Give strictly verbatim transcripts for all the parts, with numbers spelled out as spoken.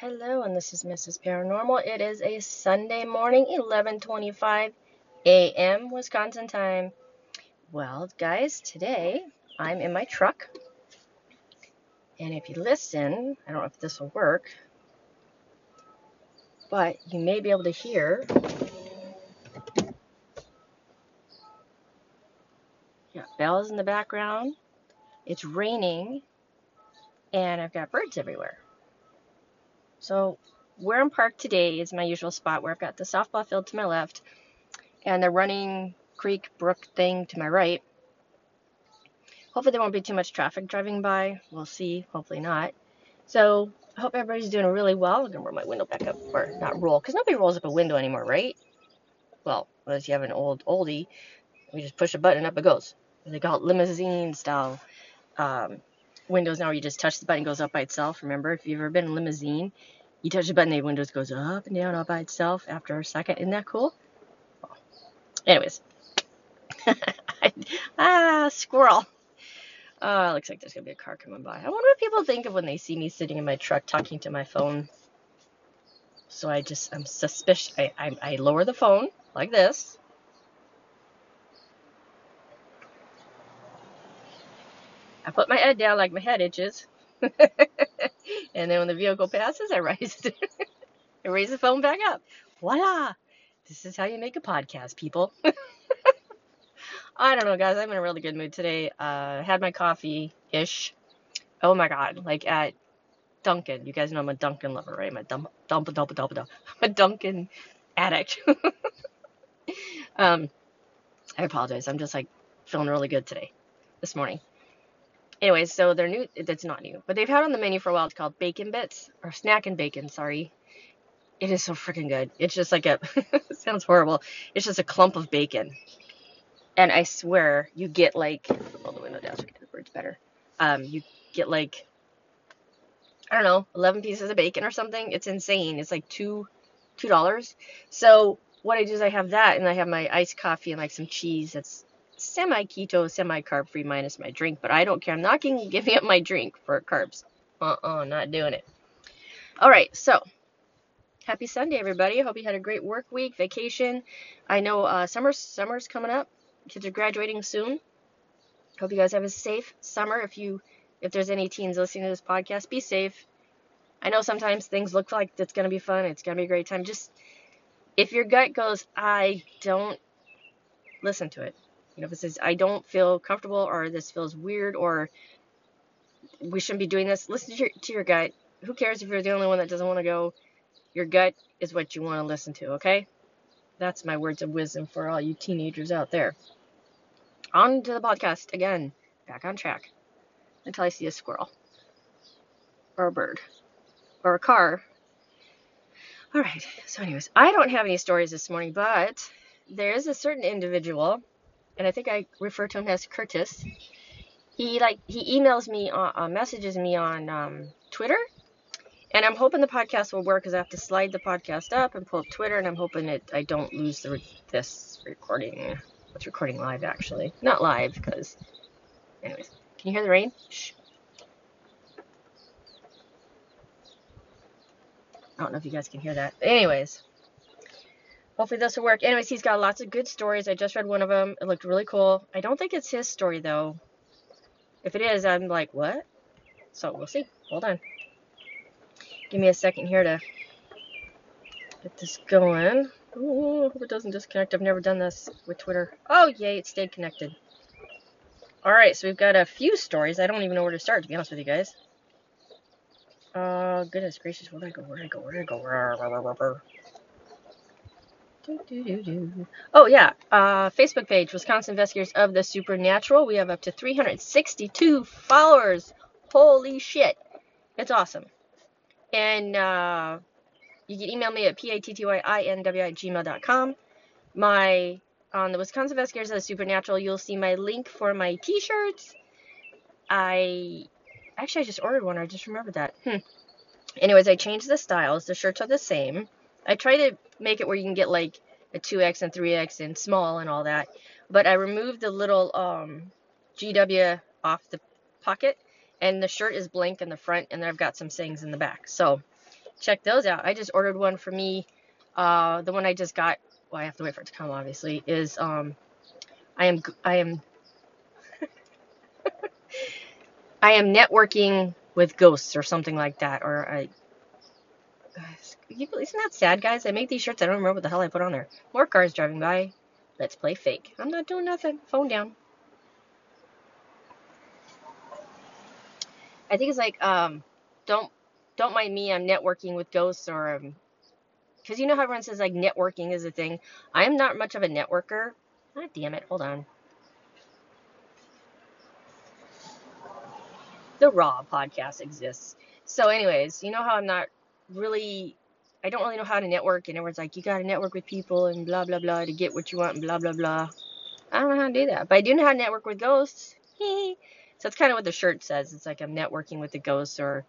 Hello, and this is Missus Paranormal. It is a Sunday morning, eleven twenty-five a m Wisconsin time. Well, guys, today I'm in my truck, and if you listen, I don't know if this will work, but you may be able to hear. You got bells in the background. It's raining, and I've got birds everywhere. So where I'm parked today is my usual spot where I've got the softball field to my left and the running creek brook thing to my right. Hopefully there won't be too much traffic driving by. We'll see. Hopefully not. So I hope everybody's doing really well. I'm going to roll my window back up, or not roll, because nobody rolls up a window anymore, right? Well, unless you have an old oldie, we just push a button and up it goes. They call it limousine style um, windows now where you just touch the button, it goes up by itself. Remember, if you've ever been in a limousine, you touch the button, the windows goes up and down all by itself after a second. Isn't that cool? Oh. Anyways. ah, squirrel. Uh, looks like there's going to be a car coming by. I wonder what people think of when they see me sitting in my truck talking to my phone. So I just, I'm suspicious. I, I, I lower the phone like this. I put my head down like my head itches. And then when the vehicle passes, I raise it. I raise the phone back up. Voila! This is how you make a podcast, people. I don't know, guys. I'm in a really good mood today. I uh, had my coffee-ish. Oh, my God. Like at Dunkin'. You guys know I'm a Dunkin' lover, right? I'm a dump, dump, dump, dump, dump. I'm a Dunkin' addict. um, I apologize. I'm just like feeling really good today, this morning. Anyway, so they're new. That's not new. But they've had on the menu for a while. It's called Bacon Bits. Or Snack and Bacon, sorry. It is so freaking good. It's just like a... it sounds horrible. It's just a clump of bacon. And I swear, you get like... Hold the window down so I can get the birds better. Um, you get like... I don't know, eleven pieces of bacon or something. It's insane. It's like two, two dollars. So what I do is I have that, and I have my iced coffee and like some cheese that's semi-keto, semi-carb-free minus my drink, but I don't care. I'm not going to give up my drink for carbs. Uh-uh, not doing it. All right, so happy Sunday, everybody. I hope you had a great work week, vacation. I know uh, summer, summer's coming up. Kids are graduating soon. Hope you guys have a safe summer. If you, if there's any teens listening to this podcast, be safe. I know sometimes things look like it's going to be fun. It's going to be a great time. Just if your gut goes, I don't, listen to it. You know, if it says, I don't feel comfortable, or this feels weird, or we shouldn't be doing this, listen to your, to your gut. Who cares if you're the only one that doesn't want to go? Your gut is what you want to listen to, okay? That's my words of wisdom for all you teenagers out there. On to the podcast again. Back on track. Until I see a squirrel. Or a bird. Or a car. All right. So anyways, I don't have any stories this morning, but there is a certain individual... and I think I refer to him as Curtis. He like he emails me, uh, uh, messages me on um, Twitter, and I'm hoping the podcast will work because I have to slide the podcast up and pull up Twitter, and I'm hoping it I don't lose the re- this recording. It's recording live actually, not live because. Anyways, can you hear the rain? Shh. I don't know if you guys can hear that. Anyways. Hopefully this will work. Anyways, he's got lots of good stories. I just read one of them. It looked really cool. I don't think it's his story, though. If it is, I'm like, what? So we'll see. Hold on. Give me a second here to get this going. Ooh, I hope it doesn't disconnect. I've never done this with Twitter. Oh, yay, it stayed connected. All right, so we've got a few stories. I don't even know where to start, to be honest with you guys. Oh, goodness gracious. Where did I go? Where did I go? Where did I go? Where did I go? Do, do, do. Oh, yeah. Uh, Facebook page, Wisconsin Investigators of the Supernatural. We have up to three hundred sixty-two followers. Holy shit. It's awesome. And uh, you can email me at pattyinwi at gmail dot com. My, on the Wisconsin Investigators of the Supernatural, you'll see my link for my t-shirts. I, actually, I just ordered one. I just remembered that. Hmm. Anyways, I changed the styles. The shirts are the same. I try to make it where you can get like a two X and three X and small and all that, but I removed the little um, G W off the pocket, and the shirt is blank in the front, and then I've got some sayings in the back. So check those out. I just ordered one for me. Uh, the one I just got, well, I have to wait for it to come, obviously, is, um, I am, I am, I am networking with ghosts or something like that, or I, isn't that sad, guys? I make these shirts, I don't remember what the hell I put on there. More cars driving by. Let's play fake. I'm not doing nothing. Phone down. I think it's like, um, don't, don't mind me, I'm networking with ghosts, or, um, because you know how everyone says, like, networking is a thing. I'm not much of a networker. God damn it. Hold on. The Raw podcast exists. So, anyways, you know how I'm not really... I don't really know how to network. And everyone's like, you got to network with people and blah, blah, blah to get what you want and blah, blah, blah. I don't know how to do that. But I do know how to network with ghosts. So, that's kind of what the shirt says. It's like I'm networking with the ghosts or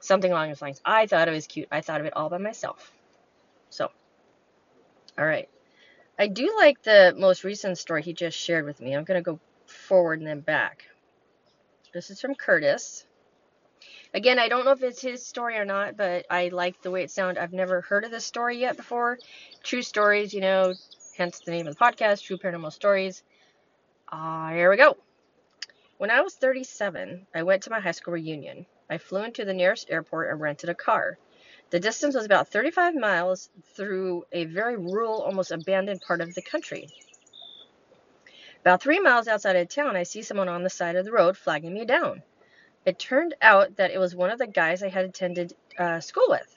something along those lines. I thought it was cute. I thought of it all by myself. So, all right. I do like the most recent story he just shared with me. I'm going to go forward and then back. This is from Curtis. Again, I don't know if it's his story or not, but I like the way it sounded. I've never heard of this story yet before. True stories, you know, hence the name of the podcast, True Paranormal Stories. Uh, here we go. When I was thirty-seven, I went to my high school reunion. I flew into the nearest airport and rented a car. The distance was about thirty-five miles through a very rural, almost abandoned part of the country. About three miles outside of town, I see someone on the side of the road flagging me down. It turned out that it was one of the guys I had attended uh, school with.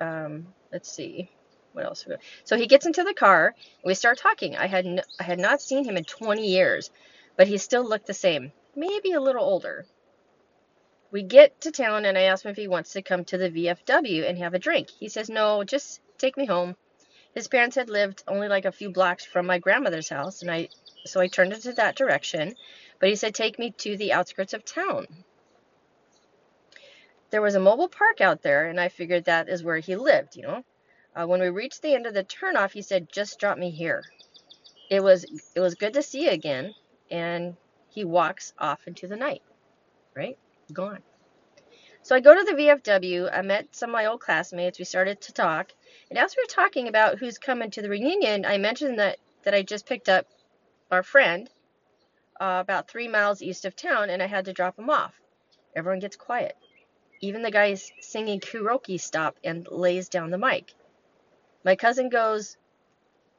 Um, let's see. What else? So he gets into the car, and we start talking. I had, no, I had not seen him in twenty years, but he still looked the same, maybe a little older. We get to town, and I ask him if he wants to come to the V F W and have a drink. He says, no, just take me home. His parents had lived only like a few blocks from my grandmother's house, and I so I turned into that direction. But he said, take me to the outskirts of town. There was a mobile park out there, and I figured that is where he lived, you know. Uh, when we reached the end of the turnoff, he said, just drop me here. It was, it was good to see you again, and he walks off into the night, right? Gone. So I go to the V F W. I met some of my old classmates. We started to talk. And as we were talking about who's coming to the reunion, I mentioned that, that I just picked up our friend uh, about three miles east of town, and I had to drop him off. Everyone gets quiet. Even the guys singing karaoke stop and lays down the mic. My cousin goes,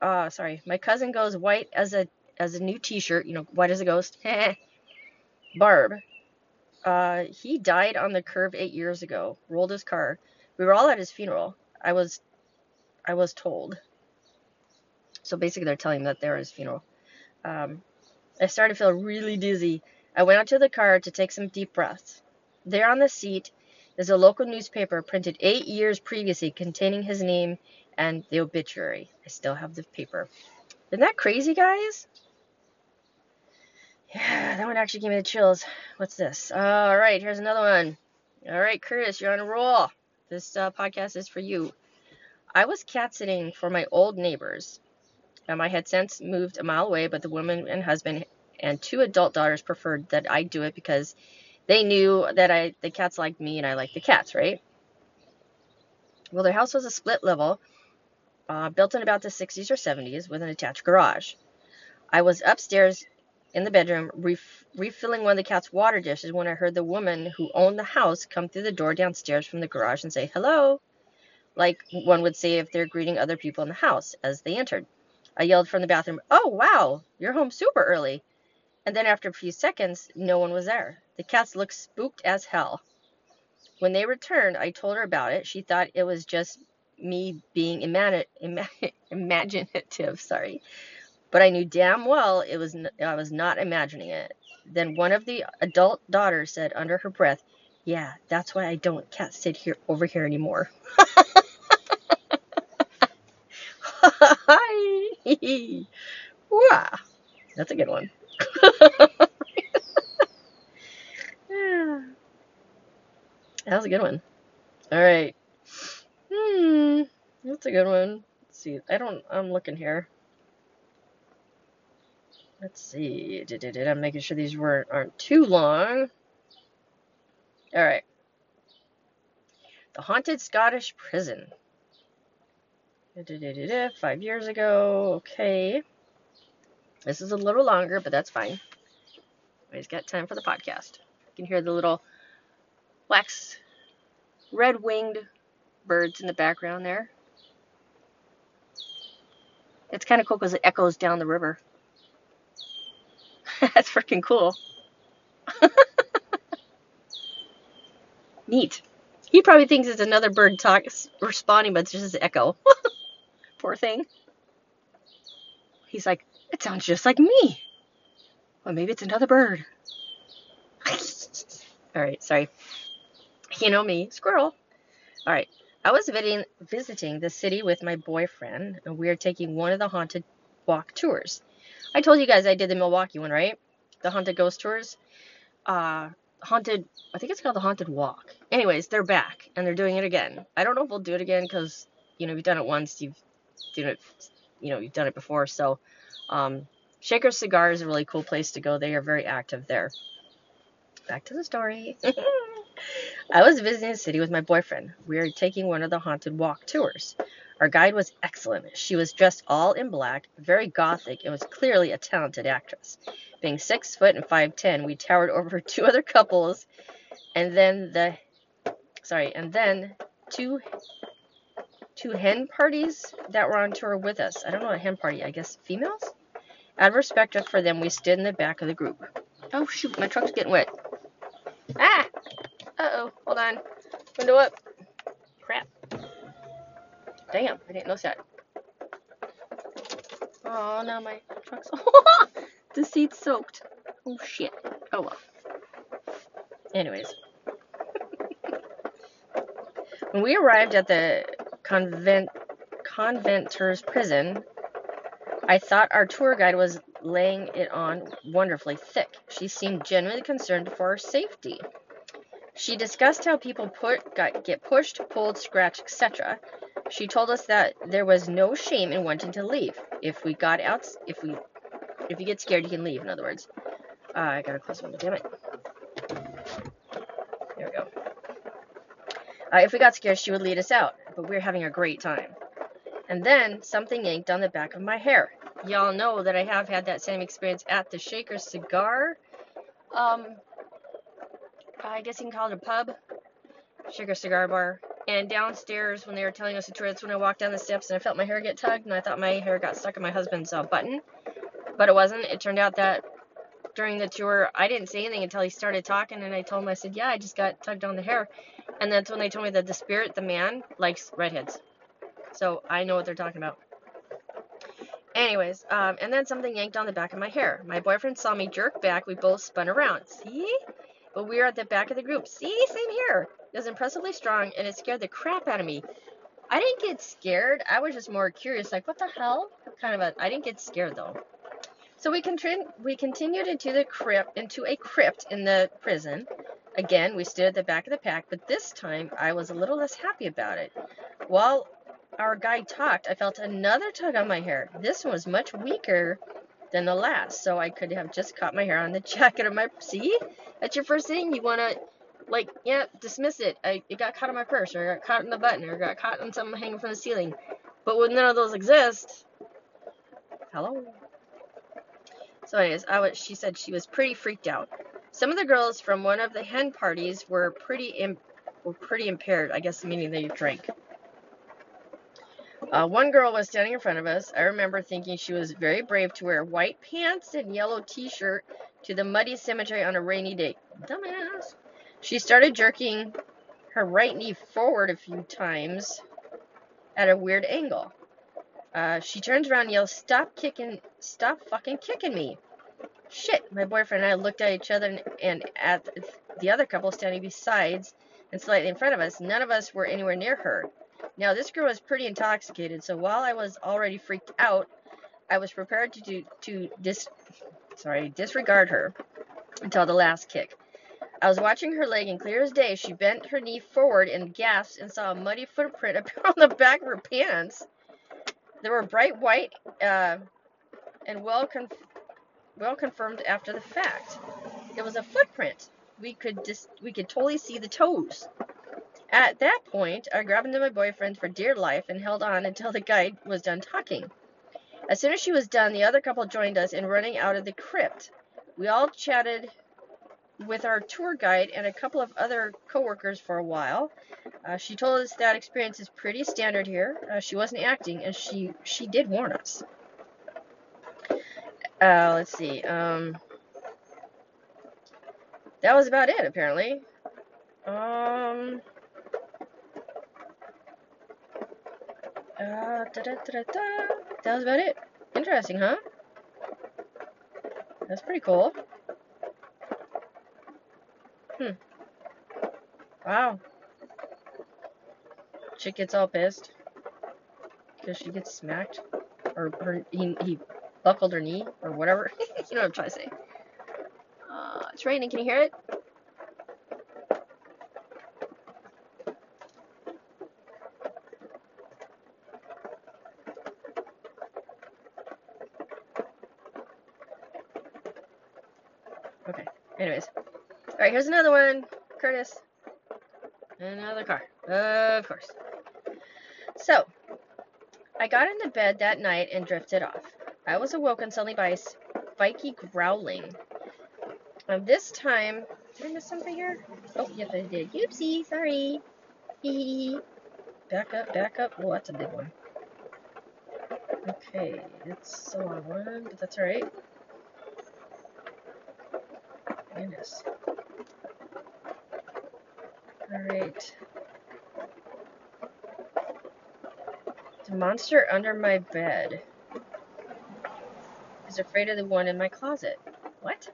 uh, sorry, my cousin goes white as a, as a new t-shirt, you know, white as a ghost. Barb. Uh, he died on the curb eight years ago, rolled his car. We were all at his funeral. I was, I was told. So basically they're telling him that they're at his funeral. Um, I started to feel really dizzy. I went out to the car to take some deep breaths. There on the seat is a local newspaper printed eight years previously containing his name and the obituary. I still have the paper. Isn't that crazy, guys? Yeah, that one actually gave me the chills. What's this? All right, here's another one. All right, Curtis, you're on a roll. This uh, podcast is for you. I was cat sitting for my old neighbors. Um, I had since moved a mile away, but the woman and husband and two adult daughters preferred that I do it because they knew that I the cats liked me and I liked the cats, right? Well, their house was a split level, uh, built in about the sixties or seventies with an attached garage. I was upstairs in the bedroom, ref- refilling one of the cat's water dishes when I heard the woman who owned the house come through the door downstairs from the garage and say, hello, like one would say if they're greeting other people in the house as they entered. I yelled from the bathroom, oh, wow, you're home super early. And then after a few seconds, no one was there. The cats looked spooked as hell. When they returned, I told her about it. She thought it was just me being imagin- imagin- imaginative, sorry. But I knew damn well it was n- I was not imagining it. Then one of the adult daughters said under her breath, yeah, that's why I don't cat sit here over here anymore. That's a good one. Yeah. That was a good one. All right. Hmm. That's a good one. Let's see. I don't, I'm looking here. Let's see. I'm making sure these weren't aren't too long. All right. The Haunted Scottish Prison. Da-da-da-da-da, five years ago. Okay. This is a little longer, but that's fine. Always got time for the podcast. You can hear the little wax red-winged birds in the background there. It's kind of cool because it echoes down the river. That's freaking cool. Neat. He probably thinks it's another bird talk responding, but it's just an echo. Poor thing. He's like, it sounds just like me. Well, maybe it's another bird. All right, sorry. You know me, squirrel. All right. I was visiting the city with my boyfriend, and we are taking one of the haunted walk tours. I told you guys I did the Milwaukee one, right? The haunted ghost tours. Uh, haunted, I think it's called the haunted walk. Anyways, they're back, and they're doing it again. I don't know if we'll do it again, because, you know, you've done it once, you've done it, you know, you've done it before. So, um, Shaker Cigar is a really cool place to go. They are very active there. Back to the story. I was visiting the city with my boyfriend. We were taking one of the haunted walk tours. Our guide was excellent. She was dressed all in black, very gothic, and was clearly a talented actress. Being six foot and five ten, we towered over two other couples, and then the sorry, and then two two hen parties that were on tour with us. I don't know a hen party. I guess females. Out of respect for them, we stood in the back of the group. Oh shoot, my truck's getting wet. Ah. Uh-oh, hold on. Window up. Crap. Damn, I didn't notice that. Oh, now my truck's... The seat's soaked. Oh, shit. Oh, well. Anyways. When we arrived at the convent conventor's prison, I thought our tour guide was laying it on wonderfully thick. She seemed genuinely concerned for our safety. She discussed how people put, got, get pushed, pulled, scratched, et cetera. She told us that there was no shame in wanting to leave. If we got out, if we, if you get scared, you can leave. In other words, uh, I gotta close one. Damn it! There we go. Uh, if we got scared, she would lead us out. But we were having a great time. And then something yanked on the back of my hair. Y'all know that I have had that same experience at the Shaker Cigar. Um. I guess you can call it a pub, Sugar Cigar Bar, and downstairs when they were telling us to tour, that's when I walked down the steps and I felt my hair get tugged, and I thought my hair got stuck in my husband's uh, button, but it wasn't. It turned out that during the tour, I didn't say anything until he started talking, and I told him, I said, yeah, I just got tugged on the hair, and that's when they told me that the spirit, the man, likes redheads, so I know what they're talking about. Anyways, um, and then something yanked on the back of my hair. My boyfriend saw me jerk back. We both spun around. See? But we were at the back of the group. See? Same here. It was impressively strong, and it scared the crap out of me. I didn't get scared. I was just more curious, like, what the hell? Kind of a, I didn't get scared, though. So we, contri- we continued into the crypt, into a crypt in the prison. Again, we stood at the back of the pack, but this time I was a little less happy about it. While our guide talked, I felt another tug on my hair. This one was much weaker than the last, so I could have just caught my hair on the jacket of my, see, that's your first thing, you want to, like, yeah, dismiss it, I, it got caught on my purse, or it got caught in the button, or it got caught on something hanging from the ceiling, but when none of those exist, hello, so anyways, I was, she said she was pretty freaked out. Some of the girls from one of the hen parties were pretty, imp- were pretty impaired, I guess, meaning they drank. Uh, one girl was standing in front of us. I remember thinking she was very brave to wear white pants and yellow t-shirt to the muddy cemetery on a rainy day. Dumbass. She started jerking her right knee forward a few times at a weird angle. Uh, she turns around and yells, stop kicking, stop fucking kicking me. Shit. My boyfriend and I looked at each other and, and at the other couple standing besides and slightly in front of us. None of us were anywhere near her. Now, this girl was pretty intoxicated, so while I was already freaked out, I was prepared to do, to dis, sorry, disregard her until the last kick. I was watching her leg, and clear as day, she bent her knee forward and gasped and saw a muddy footprint appear on the back of her pants. They were bright white uh, and well, conf- well confirmed after the fact. It was a footprint. We could dis- we could totally see the toes. At that point, I grabbed into my boyfriend for dear life and held on until the guide was done talking. As soon as she was done, the other couple joined us in running out of the crypt. We all chatted with our tour guide and a couple of other co-workers for a while. Uh, she told us that experience is pretty standard here. Uh, she wasn't acting, and she, she did warn us. Uh, let's see. Um, that was about it, apparently. Um... Uh, da, da, da, da, da. That was about it. Interesting, huh? That's pretty cool. Hmm. Wow. Chick gets all pissed because she gets smacked, or her, he, he buckled her knee, or whatever. You know what I'm trying to say. Uh, it's raining. Can you hear it? Anyways, all right, here's another one, Curtis, another car, uh, of course. So, I got into bed that night and drifted off. I was awoken suddenly by a spiky growling. Um, this time, did I miss something here? Oh, yes, I did. Oopsie, sorry. Back up, back up. Oh, that's a big one. Okay, it's a long one, but that's all right. Goodness. All right. The monster under my bed is afraid of the one in my closet. What?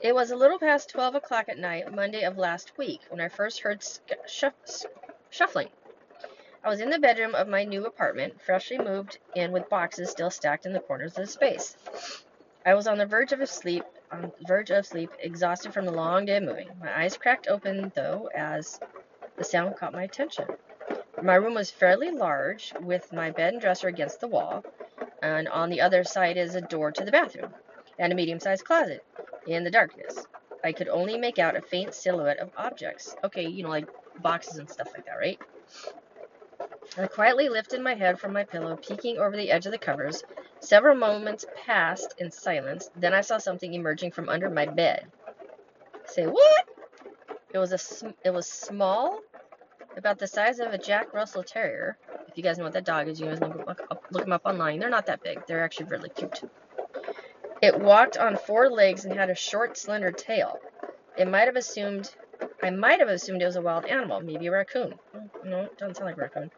It was a little past twelve o'clock at night, Monday of last week, when I first heard scuff shuffling. I was in the bedroom of my new apartment, freshly moved in with boxes still stacked in the corners of the space. I was on the verge of sleep. On the verge of sleep, exhausted from the long day of moving. My eyes cracked open, though, as the sound caught my attention. My room was fairly large, with my bed and dresser against the wall, and on the other side is a door to the bathroom, and a medium-sized closet. In the darkness, I could only make out a faint silhouette of objects. Okay, you know, like boxes and stuff like that, right? I quietly lifted my head from my pillow, peeking over the edge of the covers. Several moments passed in silence, then I saw something emerging from under my bed. Say what? It was a sm it was small, about the size of a Jack Russell Terrier. If you guys know what that dog is, you guys look, look, up, look them up online. They're not that big. They're actually really cute. It walked on four legs and had a short, slender tail. It might have assumed I might have assumed it was a wild animal, maybe a raccoon. No, it doesn't sound like a raccoon.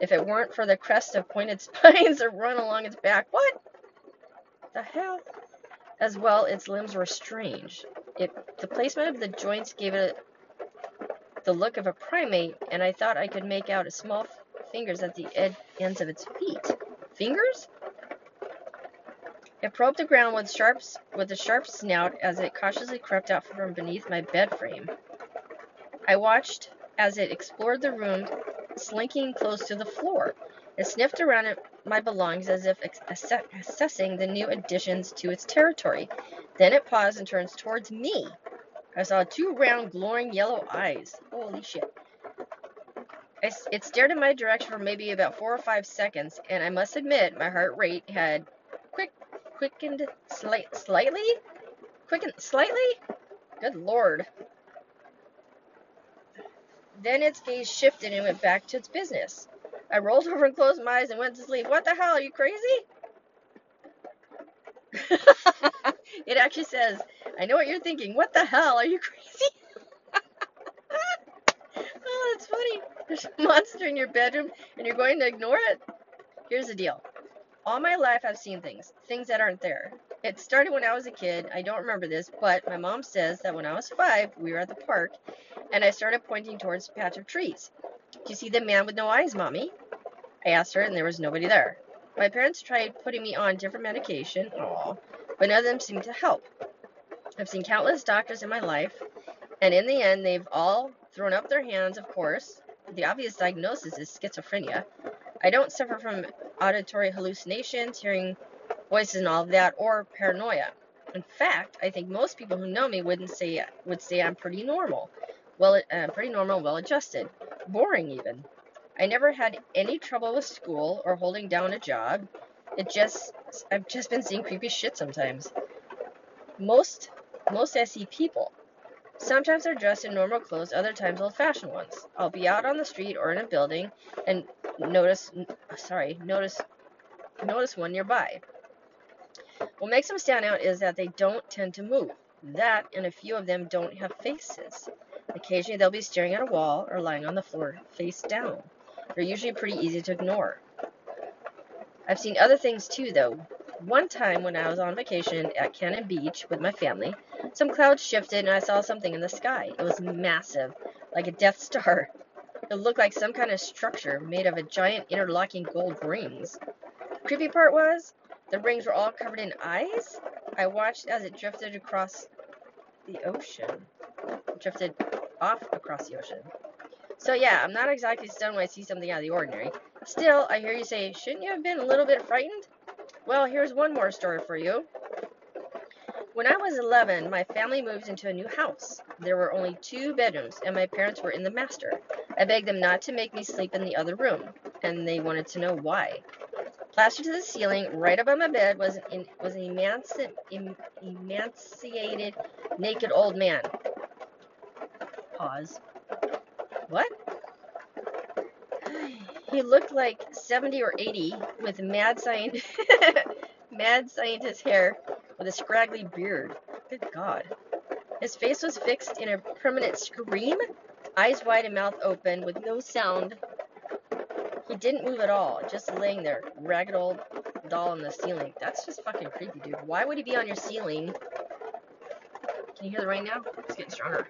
If it weren't for the crest of pointed spines that run along its back. What the hell? As well, its limbs were strange. It, the placement of the joints gave it a, the look of a primate, and I thought I could make out small fingers at the ed, ends of its feet. Fingers? It probed the ground with, sharp, with a sharp snout as it cautiously crept out from beneath my bed frame. I watched as it explored the room, slinking close to the floor. It sniffed around at my belongings as if ass assessing the new additions to its territory. Then it paused and turned towards me. I saw two round, glowing yellow eyes. Holy shit. I, it stared in my direction for maybe about four or five seconds, and I must admit my heart rate had quick, quickened slight, slightly? Quickened slightly? Good lord. Then its gaze shifted and went back to its business. I rolled over and closed my eyes and went to sleep. What the hell? Are you crazy? It actually says, I know what you're thinking. What the hell? Are you crazy? Oh, that's funny. There's a monster in your bedroom and you're going to ignore it? Here's the deal. All my life I've seen things, things that aren't there. It started when I was a kid. I don't remember this, but my mom says that when I was five, we were at the park, and I started pointing towards a patch of trees. Do you see the man with no eyes, Mommy? I asked her, and there was nobody there. My parents tried putting me on different medication, aww, but none of them seemed to help. I've seen countless doctors in my life, and in the end, they've all thrown up their hands, of course. The obvious diagnosis is schizophrenia. I don't suffer from auditory hallucinations, hearing voices and all of that, or paranoia. In fact, I think most people who know me wouldn't say would say I'm pretty normal. well, uh, pretty normal, well-adjusted, boring even. I never had any trouble with school or holding down a job. It just, I've just been seeing creepy shit sometimes. Most, most I see people. Sometimes they're dressed in normal clothes, other times old-fashioned ones. I'll be out on the street or in a building and notice, sorry, notice, notice one nearby. What makes them stand out is that they don't tend to move. That, and a few of them don't have faces. Occasionally they'll be staring at a wall or lying on the floor face down. They're usually pretty easy to ignore. I've seen other things too, though. One time when I was on vacation at Cannon Beach with my family, some clouds shifted and I saw something in the sky. It was massive, like a Death Star. It looked like some kind of structure made of a giant interlocking gold rings. The creepy part was, the rings were all covered in eyes. I watched as it drifted across the ocean. It drifted off across the ocean. So yeah, I'm not exactly stunned when I see something out of the ordinary. Still, I hear you say, shouldn't you have been a little bit frightened? Well, here's one more story for you. When I was eleven, my family moved into a new house. There were only two bedrooms, and my parents were in the master. I begged them not to make me sleep in the other room, and they wanted to know why. Plastered to the ceiling, right above my bed, was an, was an emanci em, emaciated, naked old man. Pause. What? He looked like seventy or eighty, with mad science, mad scientist hair, with a scraggly beard. Good God. His face was fixed in a permanent scream, eyes wide and mouth open, with no sound. He didn't move at all, just laying there, ragged old doll on the ceiling. That's just fucking creepy, dude. Why would he be on your ceiling? Can you hear the rain now? It's getting stronger.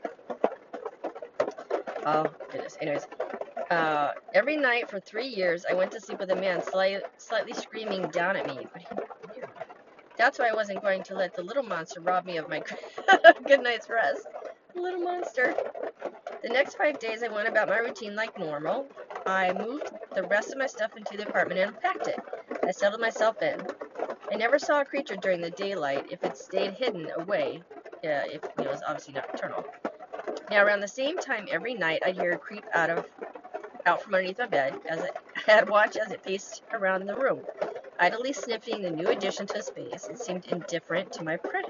Oh, goodness. Anyways, uh, every night for three years, I went to sleep with a man sli slightly screaming down at me. But he, that's why I wasn't going to let the little monster rob me of my good night's rest. Little monster. The next five days, I went about my routine like normal. I moved the rest of my stuff into the apartment and unpacked it. I settled myself in. I never saw a creature during the daylight. If it stayed hidden away, yeah, if it was obviously nocturnal. Now, around the same time every night, I'd hear a creep out of out from underneath my bed. As I, I'd watch as it paced around the room, idly sniffing the new addition to space. It seemed indifferent to my pre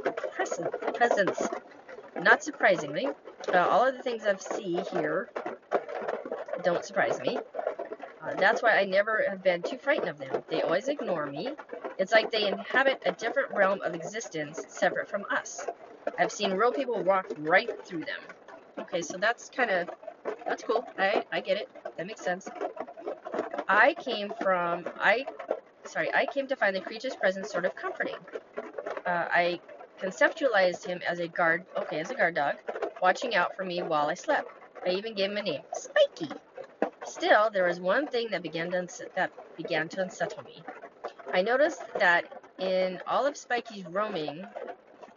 presence. Not surprisingly, uh, all of the things I see here don't surprise me. Uh, that's why I never have been too frightened of them. They always ignore me. It's like they inhabit a different realm of existence separate from us. I've seen real people walk right through them. Okay, so that's kind of, that's cool. I, I get it. That makes sense. I came from, I, sorry, I came to find the creature's presence sort of comforting. Uh, I conceptualized him as a guard, okay, as a guard dog, watching out for me while I slept. I even gave him a name, Spikey. Still, there was one thing that began to that began to unsettle me. I noticed that in all of Spikey's roaming,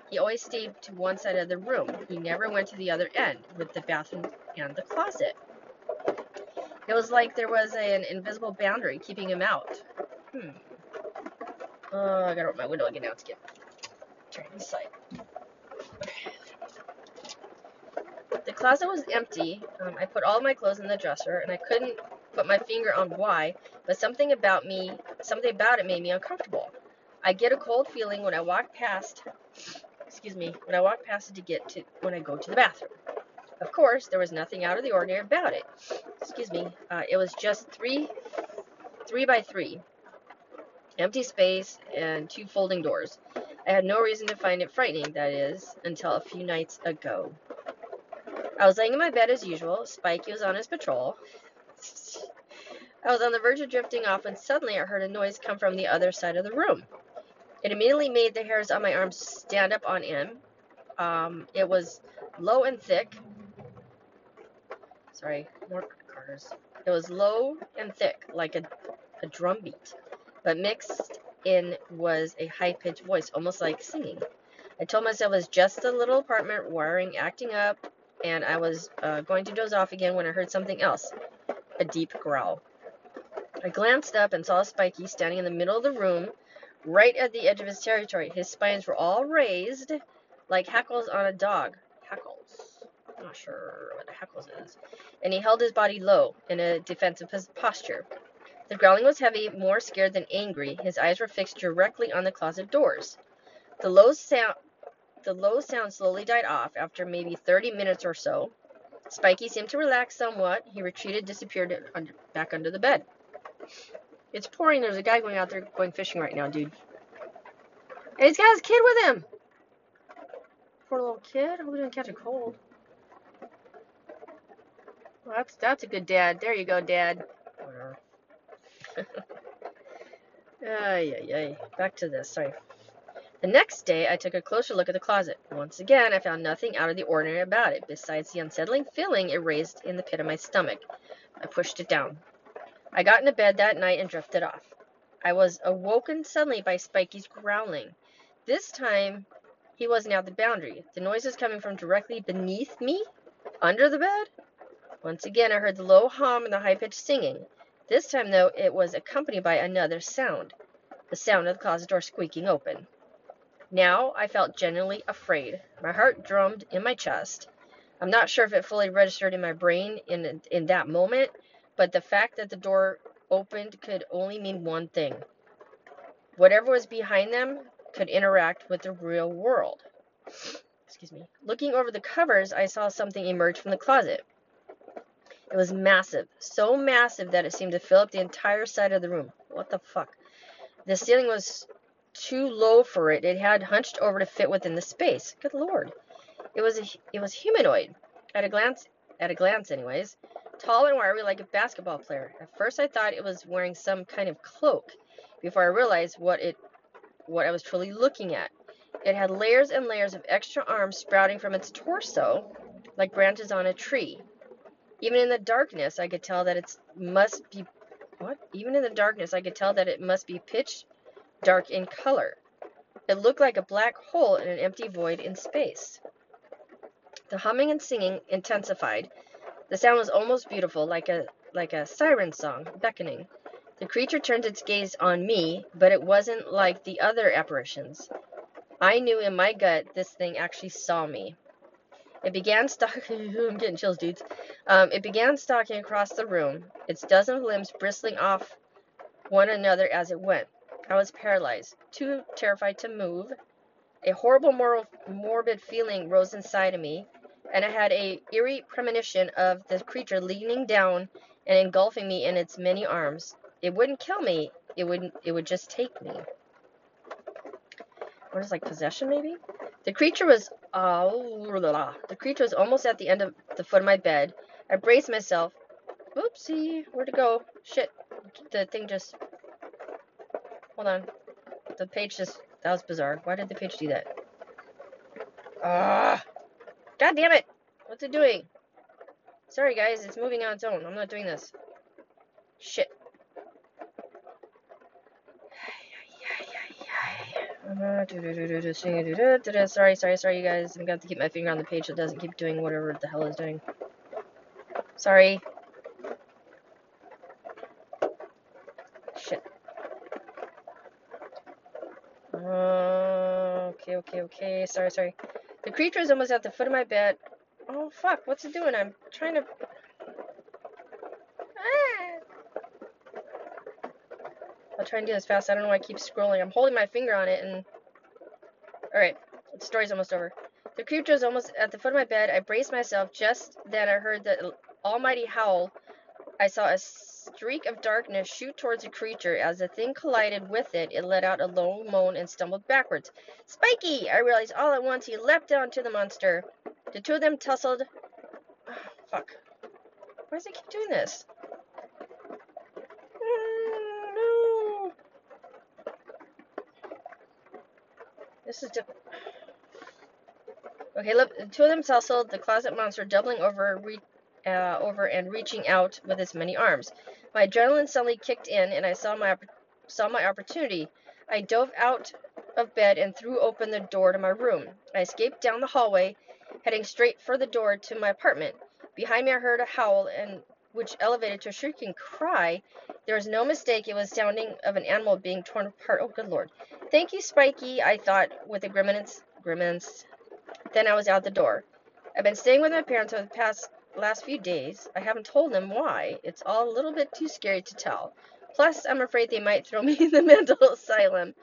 he always stayed to one side of the room. He never went to the other end, with the bathroom and the closet. It was like there was a, an invisible boundary keeping him out. Hmm. Oh, I gotta open my window again now to get turn this side. The closet was empty. Um, I put all my clothes in the dresser, and I couldn't put my finger on why, but something about me, something about it made me uncomfortable. I get a cold feeling when I walk past, excuse me, when I walk past it to get to, when I go to the bathroom. Of course, there was nothing out of the ordinary about it. Excuse me. Uh, it was just three, three by three, empty space and two folding doors. I had no reason to find it frightening, that is, until a few nights ago. I was laying in my bed as usual. Spikey was on his patrol. I was on the verge of drifting off when suddenly I heard a noise come from the other side of the room. It immediately made the hairs on my arms stand up on end. Um, it was low and thick. Sorry, more cars. It was low and thick, like a, a drum beat. But mixed in was a high-pitched voice, almost like singing. I told myself it was just the little apartment wiring acting up. And I was uh, going to doze off again when I heard something else, a deep growl. I glanced up and saw Spikey standing in the middle of the room, right at the edge of his territory. His spines were all raised, like hackles on a dog. Hackles. not sure what the heck this is, and he held his body low in a defensive posture. The growling was heavy, more scared than angry. His eyes were fixed directly on the closet doors. The low sound, the low sound slowly died off after maybe thirty minutes or so. Spikey seemed to relax somewhat. He retreated, disappeared under, back under the bed. It's pouring. There's a guy going out there going fishing right now, dude. And he's got his kid with him. Poor little kid. I hope he didn't catch a cold. Well, that's, that's a good dad. There you go, Dad. Whatever. Ay, ay, ay. Back to this. Sorry. The next day, I took a closer look at the closet. Once again, I found nothing out of the ordinary about it, besides the unsettling feeling it raised in the pit of my stomach. I pushed it down. I got into bed that night and drifted off. I was awoken suddenly by Spikey's growling. This time, he wasn't out the boundary. The noise was coming from directly beneath me, under the bed. Once again, I heard the low hum and the high-pitched singing. This time, though, it was accompanied by another sound, the sound of the closet door squeaking open. Now I felt genuinely afraid. My heart drummed in my chest. I'm not sure if it fully registered in my brain in in that moment, but the fact that the door opened could only mean one thing. Whatever was behind them could interact with the real world. Excuse me. Looking over the covers, I saw something emerge from the closet. It was massive, so massive that it seemed to fill up the entire side of the room. What the fuck? The ceiling was too low for it. It had hunched over to fit within the space. Good lord. It was a, it was humanoid. At a glance, at a glance anyways, tall and wiry like a basketball player. At first I thought it was wearing some kind of cloak before I realized what it what I was truly looking at. It had layers and layers of extra arms sprouting from its torso like branches on a tree. Even in the darkness I could tell that it must be what? Even in the darkness I could tell that it must be pitch dark in color. It looked like a black hole in an empty void in space. The humming and singing intensified. The sound was almost beautiful, like a like a siren song, beckoning. The creature turned its gaze on me, but it wasn't like the other apparitions. I knew in my gut this thing actually saw me. It began stalking. I'm getting chills, dudes. Um, it began stalking across the room, its dozen limbs bristling off one another as it went. I was paralyzed, too terrified to move. A horrible moral, morbid feeling rose inside of me, and I had an eerie premonition of the creature leaning down and engulfing me in its many arms. It wouldn't kill me, it would, it would just take me. What is it, like possession maybe? The creature was uh, the creature was almost at the end of the foot of my bed. I braced myself. Oopsie, where'd it go? Shit, the thing just... Hold on. The page just... That was bizarre. Why did the page do that? Ah! God damn it! What's it doing? Sorry, guys. It's moving on its own. I'm not doing this. Shit. Sorry, sorry, sorry, you guys. I'm going to have to keep my finger on the page so it doesn't keep doing whatever the hell it's doing. Sorry. Shit. Uh, okay, okay, okay. Sorry, sorry. The creature is almost at the foot of my bed. Oh, fuck. What's it doing? I'm trying to... Ah. I'll try and do this fast. I don't know why I keep scrolling. I'm holding my finger on it and... Alright. The story's almost over. The creature is almost at the foot of my bed. I braced myself. Just then I heard the almighty howl. I saw a streak of darkness shoot towards the creature. As the thing collided with it, it let out a low moan and stumbled backwards. Spikey! I realized all at once. He leapt down to the monster. The two of them tussled. Oh, fuck. Why does it keep doing this? Mm, no. This is different. Okay, look. The two of them tussled. The closet monster doubling over. Re Uh, over and reaching out with its many arms. My adrenaline suddenly kicked in, and I saw my saw my opportunity. I dove out of bed and threw open the door to my room. I escaped down the hallway, heading straight for the door to my apartment. Behind me, I heard a howl, and which elevated to a shrieking cry. There was no mistake; it was the sounding of an animal being torn apart. Oh, good lord! Thank you, Spikey, I thought with a grimace. Grimace. Then I was out the door. I've been staying with my parents over the past last few days. I haven't told them why. It's all a little bit too scary to tell. Plus, I'm afraid they might throw me in the mental asylum.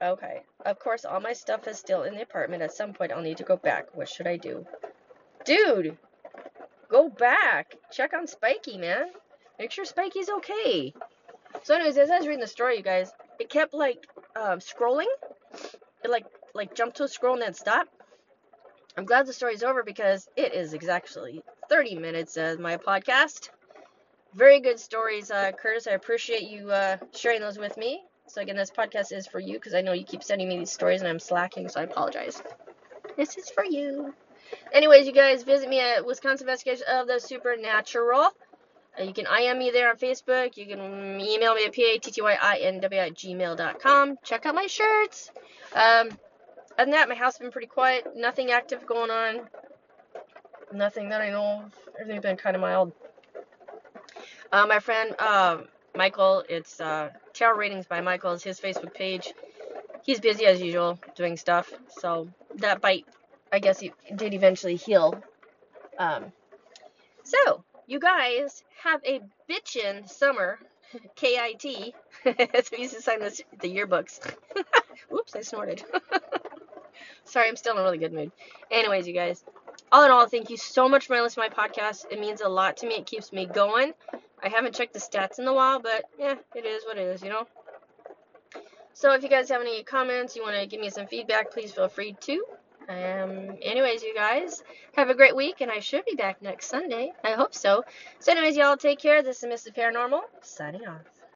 Okay. Of course, all my stuff is still in the apartment. At some point, I'll need to go back. What should I do? Dude! Go back! Check on Spikey, man. Make sure Spikey's okay. So anyways, as I was reading the story, you guys, it kept, like, um, scrolling. It, like, like jumped to a scroll and then stopped. I'm glad the story's over because it is exactly thirty minutes of my podcast. Very good stories, uh, Curtis. I appreciate you uh, sharing those with me. So again, this podcast is for you because I know you keep sending me these stories and I'm slacking, so I apologize. This is for you. Anyways, you guys, visit me at Wisconsin Investigators of the Supernatural. Uh, you can I M me there on Facebook. You can email me at pattyinw at gmail dot com. Check out my shirts. Um, other than that, my house has been pretty quiet. Nothing active going on. Nothing that I know of. Everything's been kind of mild. Uh, my friend uh, Michael, it's uh, Tarot Readings by Michael, is his Facebook page. He's busy as usual doing stuff. So that bite, I guess, it did eventually heal. Um, so... You guys have a bitchin' summer, K I T, that's what we used to sign this, the yearbooks. Oops, I snorted. Sorry, I'm still in a really good mood. Anyways, you guys, all in all, thank you so much for listening to my podcast. It means a lot to me. It keeps me going. I haven't checked the stats in a while, but yeah, it is what it is, you know? So if you guys have any comments, you want to give me some feedback, please feel free to. Um, anyways, you guys, have a great week, and I should be back next Sunday. I hope so. So anyways, y'all, take care. This is Missus Paranormal, signing off.